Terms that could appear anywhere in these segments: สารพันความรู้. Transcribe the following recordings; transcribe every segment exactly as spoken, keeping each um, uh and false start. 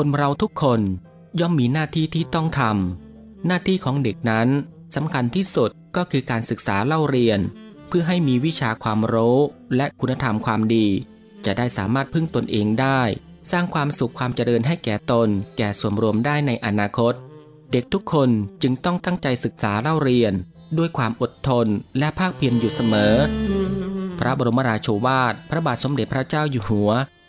คนเราทุกคนย่อมมีหน้าที่ที่ต้องทำหน้าที่ของเด็กนั้นสำคัญที่สุดก็คือการศึกษาเล่าเรียนเพื่อให้มีวิชาความรู้และคุณธรรมความดีจะได้สามารถพึ่งตนเองได้สร้างความสุขความเจริญให้แก่ตนแก่ส่วนรวมได้ในอนาคตเด็กทุกคนจึงต้องตั้งใจศึกษาเล่าเรียนด้วยความอดทนและภาคเพียรอยู่เสมอพระบรมราโชวาทพระบาทสมเด็จพระเจ้าอยู่หัว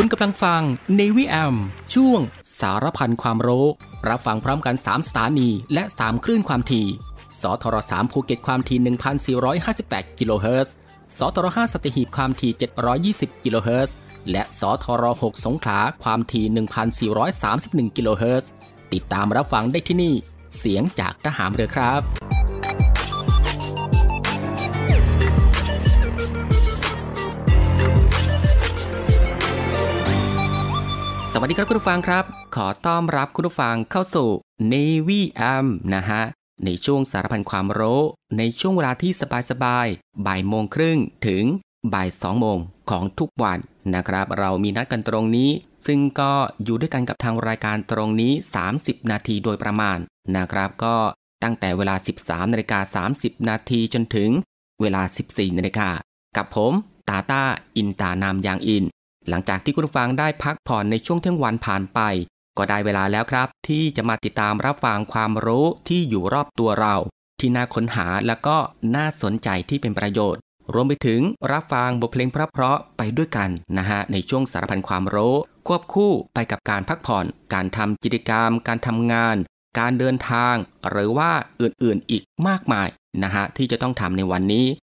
คุณกำลังฟัง Navy เอ เอ็ม ช่วงสารพันความรู้รับฟังพร้อมกันสามสถานีและสามคลื่นความถี่สทรสามภูเก็ตความถี่ หนึ่งพันสี่ร้อยห้าสิบแปด กิโลเฮิรตซ์สทรห้าสัตหีบความถี่ เจ็ดร้อยยี่สิบ กิโลเฮิรตซ์และสทรหกสงขลาความถี่ หนึ่งพันสี่ร้อยสามสิบเอ็ด กิโลเฮิรตซ์ติดตามรับฟังได้ที่นี่เสียงจากทหารเรือครับสวัสดีครับคุณผู้ฟังครับขอต้อนรับคุณผู้ฟังเข้าสู่ Navy เอ เอ็ม นะฮะในช่วงสารพันความรู้ในช่วงเวลาที่สบายๆบ่ายโมงครึ่งถึงบ่ายสองโมงของทุกวันนะครับเรามีนัดกันตรงนี้ซึ่งก็อยู่ด้วยกันกับทางรายการตรงนี้สามสิบนาทีโดยประมาณนะครับก็ตั้งแต่เวลา สิบสามนาฬิกาสามสิบนาทีจนถึงเวลา สิบสี่นาฬิกากับผมตาต้าอินตานามยางอินหลังจากที่คุณฟังได้พักผ่อนในช่วงเที่ยงวันผ่านไปก็ได้เวลาแล้วครับที่จะมาติดตามรับฟังความรู้ที่อยู่รอบตัวเราที่น่าค้นหาและก็น่าสนใจที่เป็นประโยชน์รวมไปถึงรับฟังบทเพลงเพราะๆไปด้วยกันนะฮะในช่วงสารพันความรู้ควบคู่ไปกับการพักผ่อนการทำกิจกรรมการทำงานการเดินทางหรือว่าอื่นๆอีกมากมายนะฮะที่จะต้องทำในวันนี้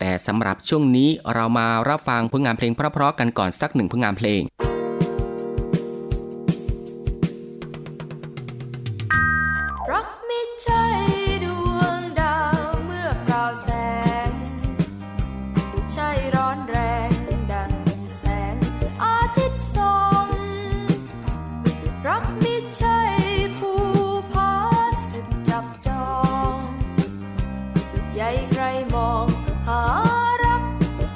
แต่สำหรับช่วงนี้เรามารับฟังผลงานเพลงเพราะๆกันก่อนสักหนึ่งผลงานเพลงรักไม่ใช่ดวงดาวเมื่อพระแสงใช่ร้อนแรงดังแสงอาทิตย์ส่องรักไม่ใช่ใครมองหารัก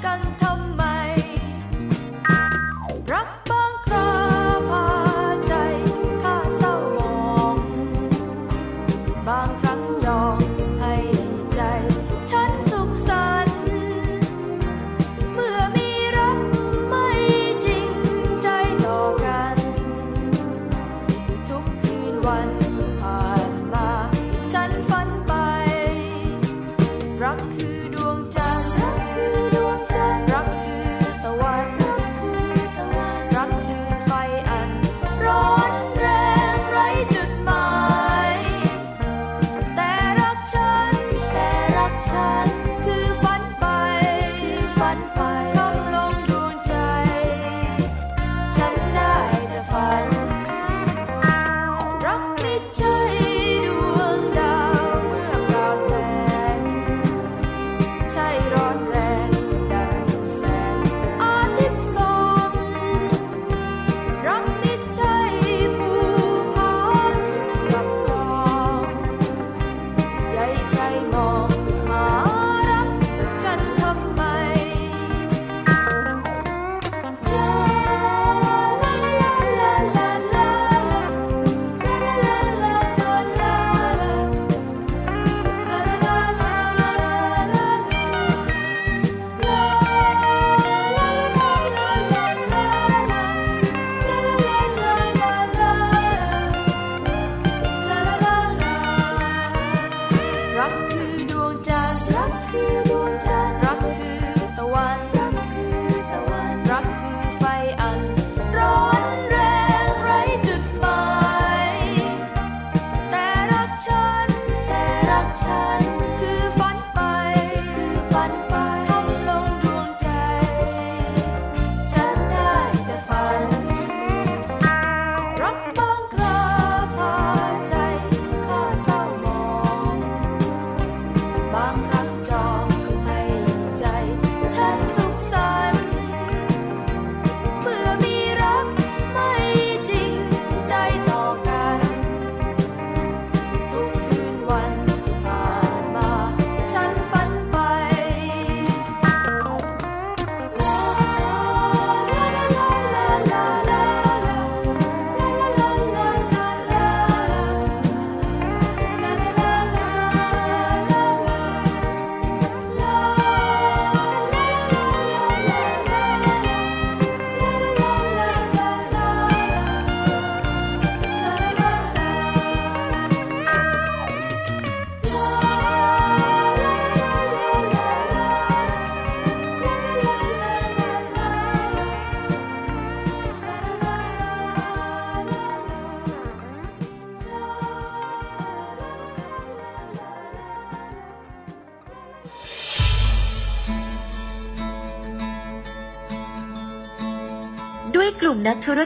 กลุ่มนักธุร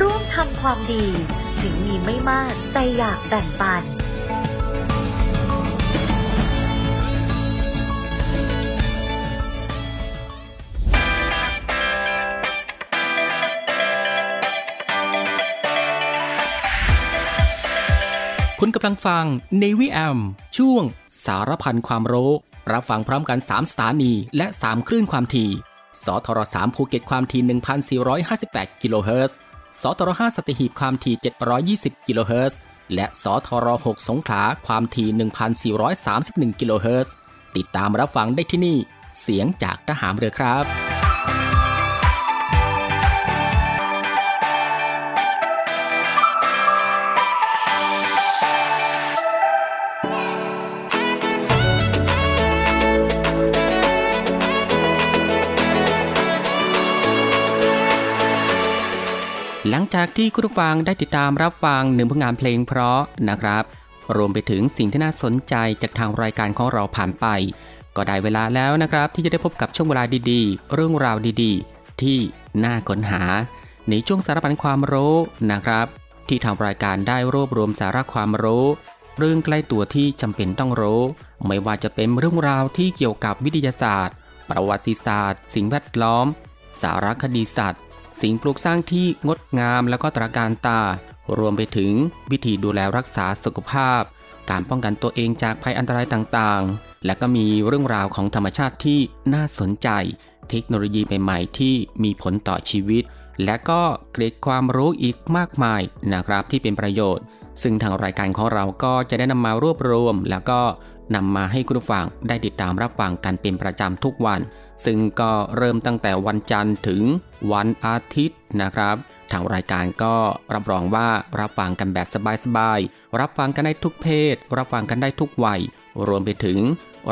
ร่วมทำความดีถึงมีไม่มากแต่อยากแบ่งปันคุณกำลังฟัง Navy AM ช่วงสารพันความรู้รับฟังพร้อมกันสามสถานีและสามคลื่นความถี่สทรสามภูเก็ตความถี่หนึ่งพันสี่ร้อยห้าสิบแปดกิโลเฮิรตซ์สทรห้าสัตหีบความถี่เจ็ดร้อยยี่สิบกิโลเฮิรตซ์และสทรหกสงขลาความถี่หนึ่งพันสี่ร้อยสามสิบเอ็ดกิโลเฮิรตซ์ติดตามรับฟังได้ที่นี่เสียงจากทหารเรือครับหลังจากที่คุณผู้ฟังได้ติดตามรับฟังเนื้อผลงานเพลงเพราะนะครับรวมไปถึงสิ่งที่น่าสนใจจากทางรายการของเราผ่านไปก็ได้เวลาแล้วนะครับที่จะได้พบกับช่วงเวลาดีๆเรื่องราวดีๆที่น่าค้นหาในช่วงสารพันความรู้นะครับที่ทางรายการได้รวบรวมสาระความรู้เรื่องใกล้ตัวที่จำเป็นต้องรู้ไม่ว่าจะเป็นเรื่องราวที่เกี่ยวกับวิทยาศาสตร์ประวัติศาสตร์สิ่งแวดล้อมสารคดีสัตว์สิ่งปลูกสร้างที่งดงามและก็ตระการตารวมไปถึงวิธีดูแลรักษาสุขภาพการป้องกันตัวเองจากภัยอันตรายต่างๆและก็มีเรื่องราวของธรรมชาติที่น่าสนใจเทคโนโลยีใหม่ๆที่มีผลต่อชีวิตและก็เกร็ดความรู้อีกมากมายนะครับที่เป็นประโยชน์ซึ่งทางรายการของเราก็จะได้นำมารวบรวมแล้วก็นำมาให้คุณผู้ฟังได้ติดตามรับฟังกันเป็นประจำทุกวันซึ่งก็เริ่มตั้งแต่วันจันทร์ถึงวันอาทิตย์นะครับทางรายการก็รับรองว่ารับฟังกันแบบสบายๆรับฟังกันได้ทุกเพศรับฟังกันได้ทุกวัยรวมไปถึง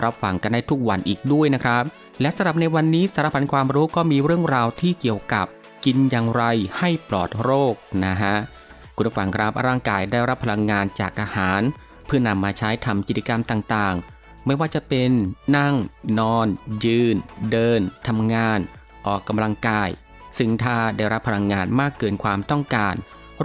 รับฟังกันได้ทุกวันอีกด้วยนะครับและสำหรับในวันนี้สารพันความรู้ก็มีเรื่องราวที่เกี่ยวกับกินอย่างไรให้ปลอดโรคนะฮะคุณผู้ฟังครับร่างกายได้รับพลังงานจากอาหารเพื่อนำมาใช้ทำกิจกรรมต่างๆไม่ว่าจะเป็นนั่งนอนยืนเดินทำงานออกกำลังกายซึ่งถ้าได้รับพลังงานมากเกินความต้องการ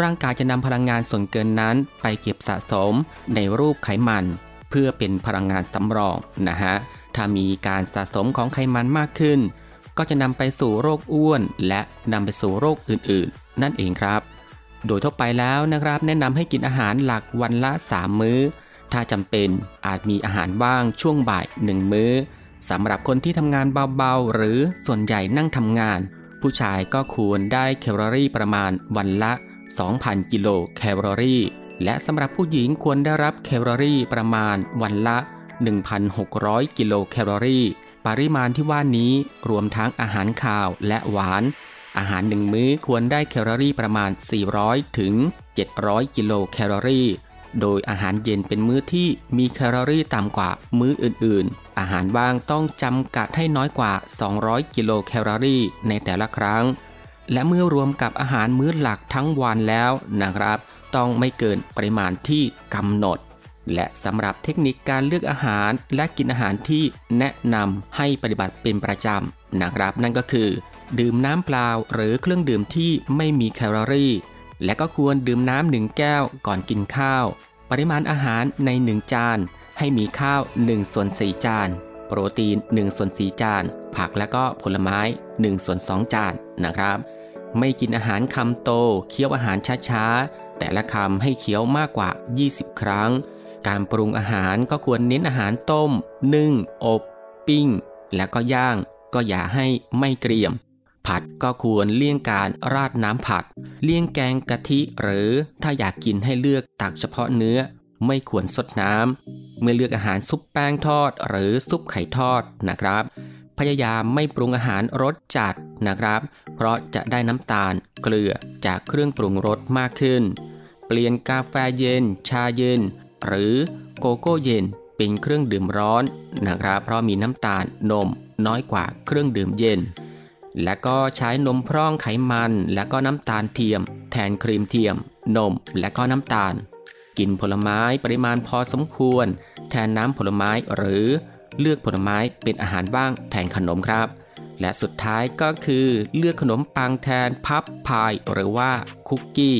ร่างกายจะนำพลังงานส่วนเกินนั้นไปเก็บสะสมในรูปไขมันเพื่อเป็นพลังงานสำรองนะฮะถ้ามีการสะสมของไขมันมากขึ้นก็จะนำไปสู่โรคอ้วนและนำไปสู่โรคอื่นๆนั่นเองครับโดยทั่วไปแล้วนะครับแนะนำให้กินอาหารหลักวันละสามมื้อถ้าจำเป็นอาจมีอาหารว่างช่วงบ่ายหนึ่งมื้อสำหรับคนที่ทำงานเบาๆหรือส่วนใหญ่นั่งทำงานผู้ชายก็ควรได้แคลอรี่ประมาณวันละ สองพัน กิโลแคลอรี่และสำหรับผู้หญิงควรได้รับแคลอรี่ประมาณวันละ หนึ่งพันหกร้อย กิโลแคลอรี่ปริมาณที่ว่านี้รวมทั้งอาหารคาวและหวานอาหารหนึ่งมื้อควรได้แคลอรี่ประมาณ สี่ร้อยถึงเจ็ดร้อย กิโลแคลอรี่โดยอาหารเย็นเป็นมื้อที่มีแคลอรี่ต่ำกว่ามื้ออื่นๆอาหารว่างต้องจำกัดให้น้อยกว่าสองร้อยกิโลแคลอรี่ในแต่ละครั้งและเมื่อรวมกับอาหารมื้อหลักทั้งวันแล้วนะครับต้องไม่เกินปริมาณที่กำหนด และสำหรับเทคนิคการเลือกอาหารและกินอาหารที่แนะนำให้ปฏิบัติเป็นประจำนะครับนั่นก็คือดื่มน้ำเปล่าหรือเครื่องดื่มที่ไม่มีแคลอรี่และก็ควรดื่มน้ำหนึ่งแก้วก่อนกินข้าวปริมาณอาหารในหนึ่งจานให้มีข้าวหนึ่งส่วนสี่จานโปรตีนหนึ่งส่วนสี่จานผักและก็ผลไม้หนึ่งส่วนสองจานนะครับไม่กินอาหารคำโตเคี้ยวอาหารช้าๆแต่ละคำให้เคี้ยวมากกว่ายี่สิบครั้งการปรุงอาหารก็ควรเน้นอาหารต้มนึ่งอบปิ้งและก็ย่างก็อย่าให้ไม่เกรียมผัดก็ควรเลี่ยงการราดน้ำผัดเลี่ยงแกงกะทิหรือถ้าอยากกินให้เลือกตักเฉพาะเนื้อไม่ควรซดน้ำเมื่อเลือกอาหารซุปแป้งทอดหรือซุปไข่ทอดนะครับพยายามไม่ปรุงอาหารรสจัดนะครับเพราะจะได้น้ำตาลเกลือจากเครื่องปรุงรสมากขึ้นเปลี่ยนกาแฟเย็นชาเย็นหรือโกโก้เย็นเป็นเครื่องดื่มร้อนนะครับเพราะมีน้ำตาลนมน้อยกว่าเครื่องดื่มเย็นและก็ใช้นมพร่องไขมันและก็น้ำตาลเทียมแทนครีมเทียมนมและก็น้ำตาลกินผลไม้ปริมาณพอสมควรแทนน้ำผลไม้หรือเลือกผลไม้เป็นอาหารว่างแทนขนมครับและสุดท้ายก็คือเลือกขนมปังแทนพับพายหรือว่าคุกกี้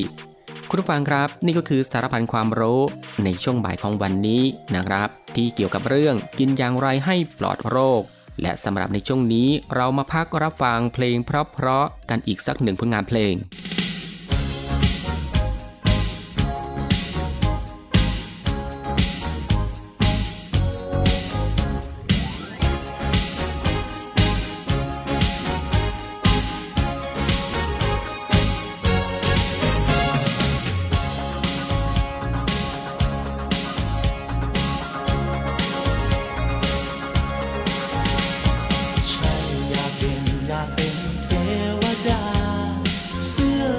คุณผู้ฟังครับนี่ก็คือสารพันความรู้ในช่วงบ่ายของวันนี้นะครับที่เกี่ยวกับเรื่องกินอย่างไรให้ปลอดโรคและสำหรับในช่วงนี้เรามาพักรับฟังเพลงเพราะๆกันอีกสักหนึ่งผลงานเพลงอยากเป็นอยากเป็นเทวดาเสื้อ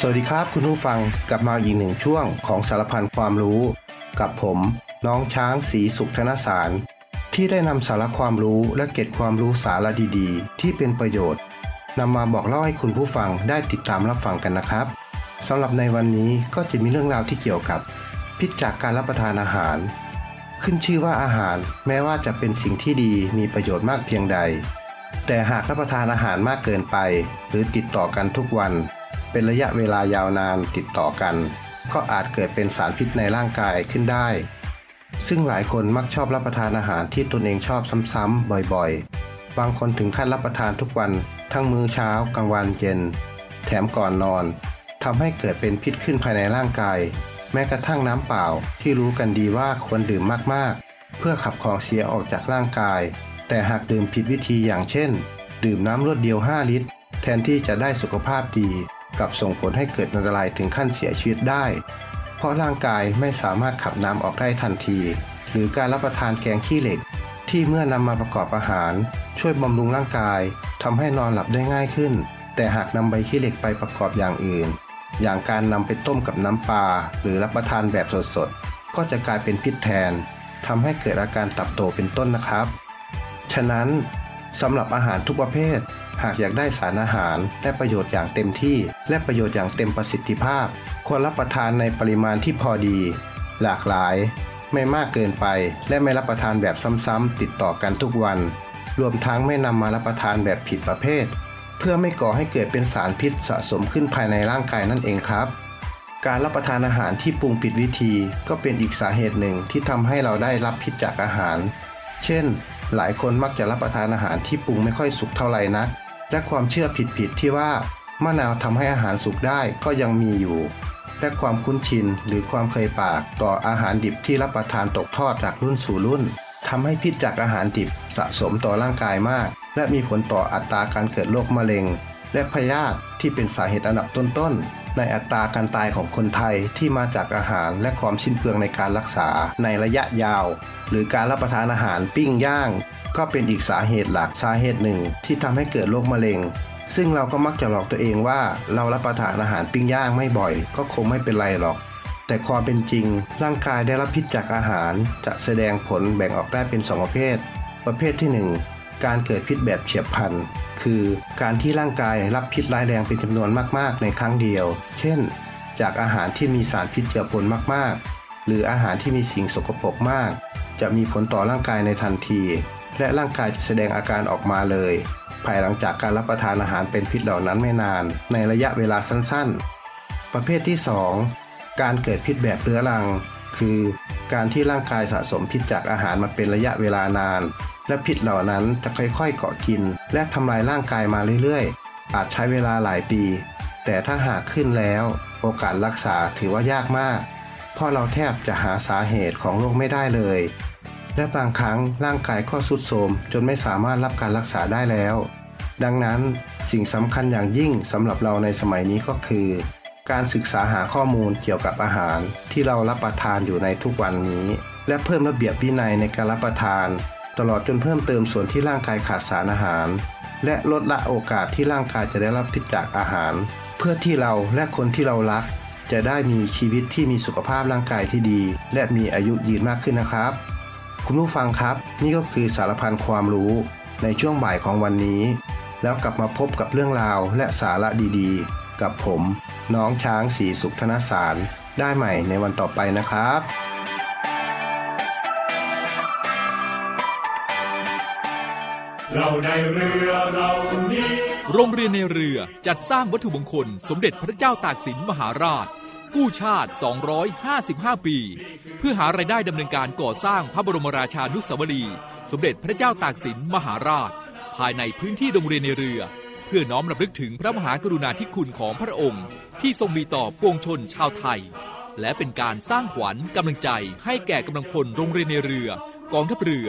สวัสดีครับคุณผู้ฟังกลับมาอีกหนึ่งช่วงของสารพันความรู้กับผมน้องช้างศรีสุขธนสารที่ได้นำสาระความรู้และเกร็ดความรู้สาระดีๆที่เป็นประโยชน์นำมาบอกเล่าให้คุณผู้ฟังได้ติดตามรับฟังกันนะครับสำหรับในวันนี้ก็จะมีเรื่องราวที่เกี่ยวกับพิษจากการรับประทานอาหารขึ้นชื่อว่าอาหารแม้ว่าจะเป็นสิ่งที่ดีมีประโยชน์มากเพียงใดแต่หากรับประทานอาหารมากเกินไปหรือติดต่อกันทุกวันเป็นระยะเวลายาวนานติดต่อกันก็อาจเกิดเป็นสารพิษในร่างกายขึ้นได้ซึ่งหลายคนมักชอบรับประทานอาหารที่ตนเองชอบซ้ำๆบ่อยๆบางคนถึงขั้นรับประทานทุกวันทั้งมื้อเช้ากลางวันเย็นแถมก่อนนอนทำให้เกิดเป็นพิษขึ้นภายในร่างกายแม้กระทั่งน้ำเปล่าที่รู้กันดีว่าควรดื่มมากๆเพื่อขับของเสียออกจากร่างกายแต่หากดื่มผิดวิธีอย่างเช่นดื่มน้ำรวดเดียวห้าลิตรแทนที่จะได้สุขภาพดีกลับส่งผลให้เกิดอันตรายถึงขั้นเสียชีวิตได้เพราะร่างกายไม่สามารถขับน้ำออกได้ทันทีหรือการรับประทานแกงขี้เหล็กที่เมื่อนำมาประกอบอาหารช่วยบำรุงร่างกายทำให้นอนหลับได้ง่ายขึ้นแต่หากนำใบขี้เหล็กไปประกอบอย่างอื่นอย่างการนำไปต้มกับน้ำปลาหรือรับประทานแบบสดๆก็จะกลายเป็นพิษแทนทำให้เกิดอาการตับโตเป็นต้นนะครับฉะนั้นสำหรับอาหารทุกประเภทหากอยากได้สารอาหารและประโยชน์อย่างเต็มที่และประโยชน์อย่างเต็มประสิทธิภาพควรรับประทานในปริมาณที่พอดีหลากหลายไม่มากเกินไปและไม่รับประทานแบบซ้ำๆติดต่อกันทุกวันรวมทั้งไม่นำมารับประทานแบบผิดประเภทเพื่อไม่ก่อให้เกิดเป็นสารพิษสะสมขึ้นภายในร่างกายนั่นเองครับการรับประทานอาหารที่ปรุงผิดวิธีก็เป็นอีกสาเหตุหนึ่งที่ทำให้เราได้รับพิษจากอาหารเช่นหลายคนมักจะรับประทานอาหารที่ปรุงไม่ค่อยสุกเท่าไหร่นักและความเชื่อผิดๆที่ว่ามะนาวทำให้อาหารสุกได้ก็ยังมีอยู่และความคุ้นชินหรือความเคยปากต่ออาหารดิบที่รับประทานตกทอดจากรุ่นสู่รุ่นทำให้พิษจากอาหารดิบสะสมต่อร่างกายมากและมีผลต่ออัตราการเกิดโรคมะเร็งและพยาธิที่เป็นสาเหตุอันดับต้นๆในอัตราการตายของคนไทยที่มาจากอาหารและความสิ้นเปลืองในการรักษาในระยะยาวหรือการรับประทานอาหารปิ้งย่างก็เป็นอีกสาเหตุหลักสาเหตุหนึ่งที่ทำให้เกิดโรคมะเร็งซึ่งเราก็มักจะหลอกตัวเองว่าเรารับประทานอาหารปิ้งย่างไม่บ่อยก็คงไม่เป็นไรหรอกแต่ความเป็นจริงร่างกายได้รับพิษจากอาหารจะแสดงผลแบ่งออกได้เป็นสองประเภทประเภทที่หนึ่งการเกิดพิษแบบเฉียบพลันคือการที่ร่างกายรับพิษร้ายแรงเป็นจำนวนมากๆในครั้งเดียวเช่นจากอาหารที่มีสารพิษเจือปนมากๆหรืออาหารที่มีสิ่งสกปรกมากจะมีผลต่อร่างกายในทันทีและร่างกายจะแสดงอาการออกมาเลยภายหลังจากการรับประทานอาหารเป็นพิษเหล่านั้นไม่นานในระยะเวลาสั้นๆประเภทที่สองการเกิดพิษแบบเรื้อรังคือการที่ร่างกายสะสมพิษจากอาหารมาเป็นระยะเวลานานและพิษเหล่านั้นจะค่อยๆเกาะกินและทำลายร่างกายมาเรื่อยๆอาจใช้เวลาหลายปีแต่ถ้าหากขึ้นแล้วโอกาสรักษาถือว่ายากมากเพราะเราแทบจะหาสาเหตุของโรคไม่ได้เลยและบางครั้งร่างกายก็ทรุดโทรมจนไม่สามารถรับการรักษาได้แล้วดังนั้นสิ่งสำคัญอย่างยิ่งสำหรับเราในสมัยนี้ก็คือการศึกษาหาข้อมูลเกี่ยวกับอาหารที่เรารับประทานอยู่ในทุกวันนี้และเพิ่มระเบียบวินัยในการรับประทานตลอดจนเพิ่มเติมส่วนที่ร่างกายขาดสารอาหารและลดละโอกาสที่ร่างกายจะได้รับพิษจากอาหารเพื่อที่เราและคนที่เรารักจะได้มีชีวิตที่มีสุขภาพร่างกายที่ดีและมีอายุยืนมากขึ้นนะครับคุณผู้ฟังครับนี่ก็คือสารพันความรู้ในช่วงบ่ายของวันนี้แล้วกลับมาพบกับเรื่องราวและสาระดีๆกับผมน้องช้างศรีสุขธนสารได้ใหม่ในวันต่อไปนะครับเราในเรือเรานี้โรงเรียนในเรือจัดสร้างวัตถุมงคลสมเด็จพระเจ้าตากสินมหาราชกู้ชาติสองร้อยห้าสิบห้าปีเพื่อหารายได้ดำเนินการก่อสร้างพระบรมราชานุสาวรีย์สมเด็จพระเจ้าตากสินมหาราชภายในพื้นที่โรงเรียนในเรือเพื่อน้อมรำลึกถึงพระมหากรุณาธิคุณของพระองค์ที่ทรงมีต่อปวงชนชาวไทยและเป็นการสร้างขวัญกำลังใจให้แก่กำลังพลโรงเรียนในเรือกองทัพเรือ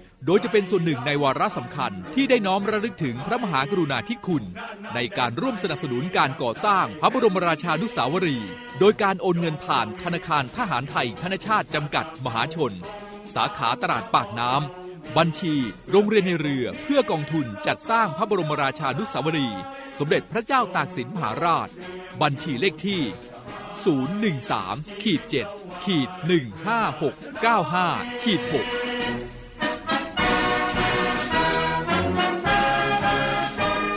โดยจะเป็นส่วนหนึ่งในวาระสำคัญที่ได้น้อมระลึกถึงพระมหากรุณาธิคุณในการร่วมสนับสนุนการก่อสร้างพระบรมราชานุสาวรีย์โดยการโอนเงินผ่านธนาคารทหารไทยธนชาติจำกัดมหาชนสาขาตลาดปากน้ำบัญชีโรงเรียนในเรือเพื่อกองทุนจัดสร้างพระบรมราชานุสาวรีย์สมเด็จพระเจ้าตากสินมหาราชบัญชีเลขที่ ศูนย์ หนึ่ง สาม เจ็ด หนึ่ง ห้า หก เก้า ห้า หก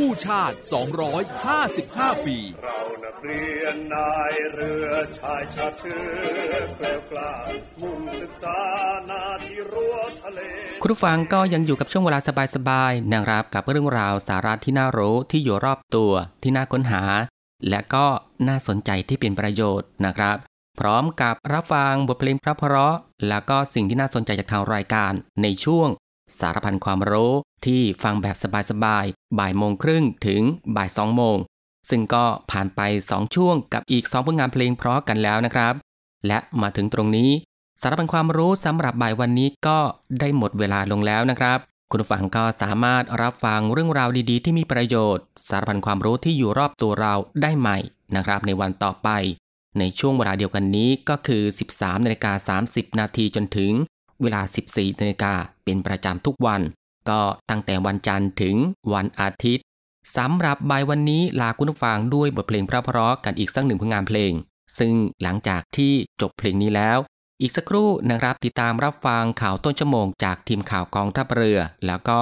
กู้ชาติสองร้อยห้าสิบห้าปีเรานักเรียนนายเรือชายชาติเชื้อเกล้ากล้ามุ่งศึกษานาที่รั้วทะเลคุณผู้ฟังก็ยังอยู่กับช่วงเวลาสบายๆนะครับกับเรื่องราวสาระที่น่ารู้ที่อยู่รอบตัวที่น่าค้นหาและก็น่าสนใจที่เป็นประโยชน์นะครับพร้อมกับรับฟังบทเพลงเพราะๆแล้วก็สิ่งที่น่าสนใจจากทางรายการในช่วงสารพันความรู้ที่ฟังแบบสบายๆบ่ายโมงครึ่งถึงบ่ายสองโมงซึ่งก็ผ่านไปสองช่วงกับอีกสองผลงานเพลงเพราะกันแล้วนะครับและมาถึงตรงนี้สารพันความรู้สำหรับบ่ายวันนี้ก็ได้หมดเวลาลงแล้วนะครับคุณผู้ฟังก็สามารถรับฟังเรื่องราวดีๆที่มีประโยชน์สารพันความรู้ที่อยู่รอบตัวเราได้ใหม่นะครับในวันต่อไปในช่วงเวลาเดียวกันนี้ก็คือ สิบสามนาฬิกาสามสิบนาที จนถึงเวลา สิบสี่นาฬิกาเป็นประจำทุกวันก็ตั้งแต่วันจันทร์ถึงวันอาทิตย์สำหรับบ่ายวันนี้ลาคุณผู้ฟังด้วยบทเพลงเพราะๆกันอีกสักหนึ่งผลงานเพลงซึ่งหลังจากที่จบเพลงนี้แล้วอีกสักครู่นะครับติดตามรับฟังข่าวต้นชั่วโมงจากทีมข่าวกองทัพเรือแล้วก็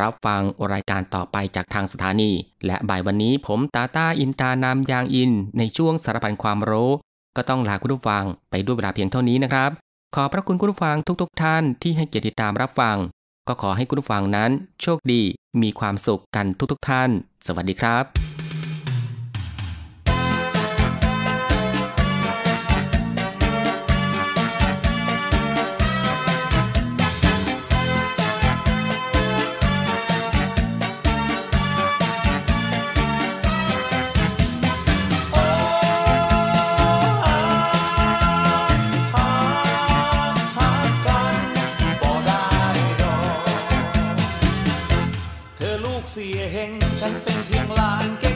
รับฟังรายการต่อไปจากทางสถานีและบ่ายวันนี้ผมตาต้าอินตานามยางอินในช่วงสารพันความรู้ก็ต้องลาคุณผู้ฟังไปด้วยเวลาเพียงเท่านี้นะครับขอพระคุณคุณผู้ฟังทุกๆท่านที่ให้เกียรติติดตามรับฟังก็ขอให้คุณผู้ฟังนั้นโชคดีมีความสุขกันทุกๆท่านสวัสดีครับเสียเฮงฉันเป็นเพียงหลานแก่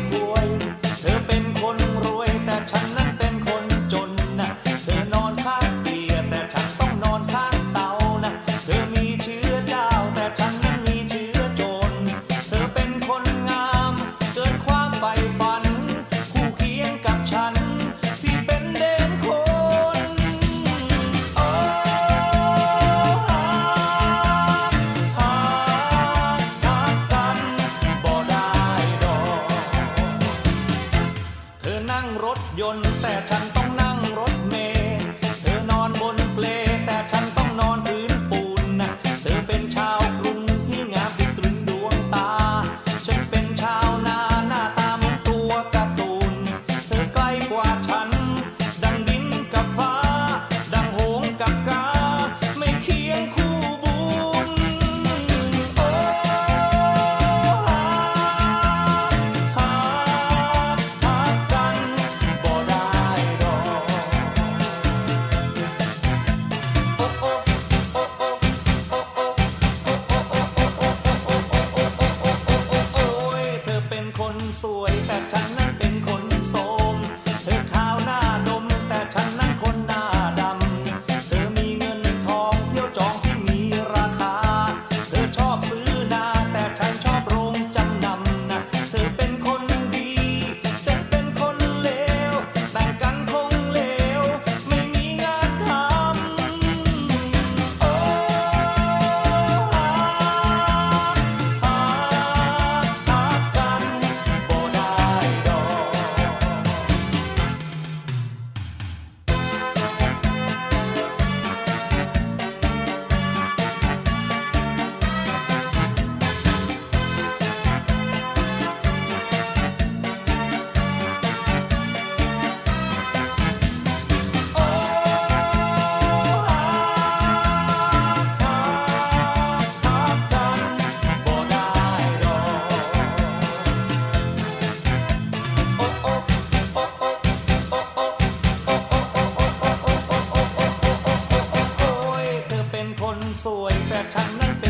คนสวยแบบฉันนั้นเป็น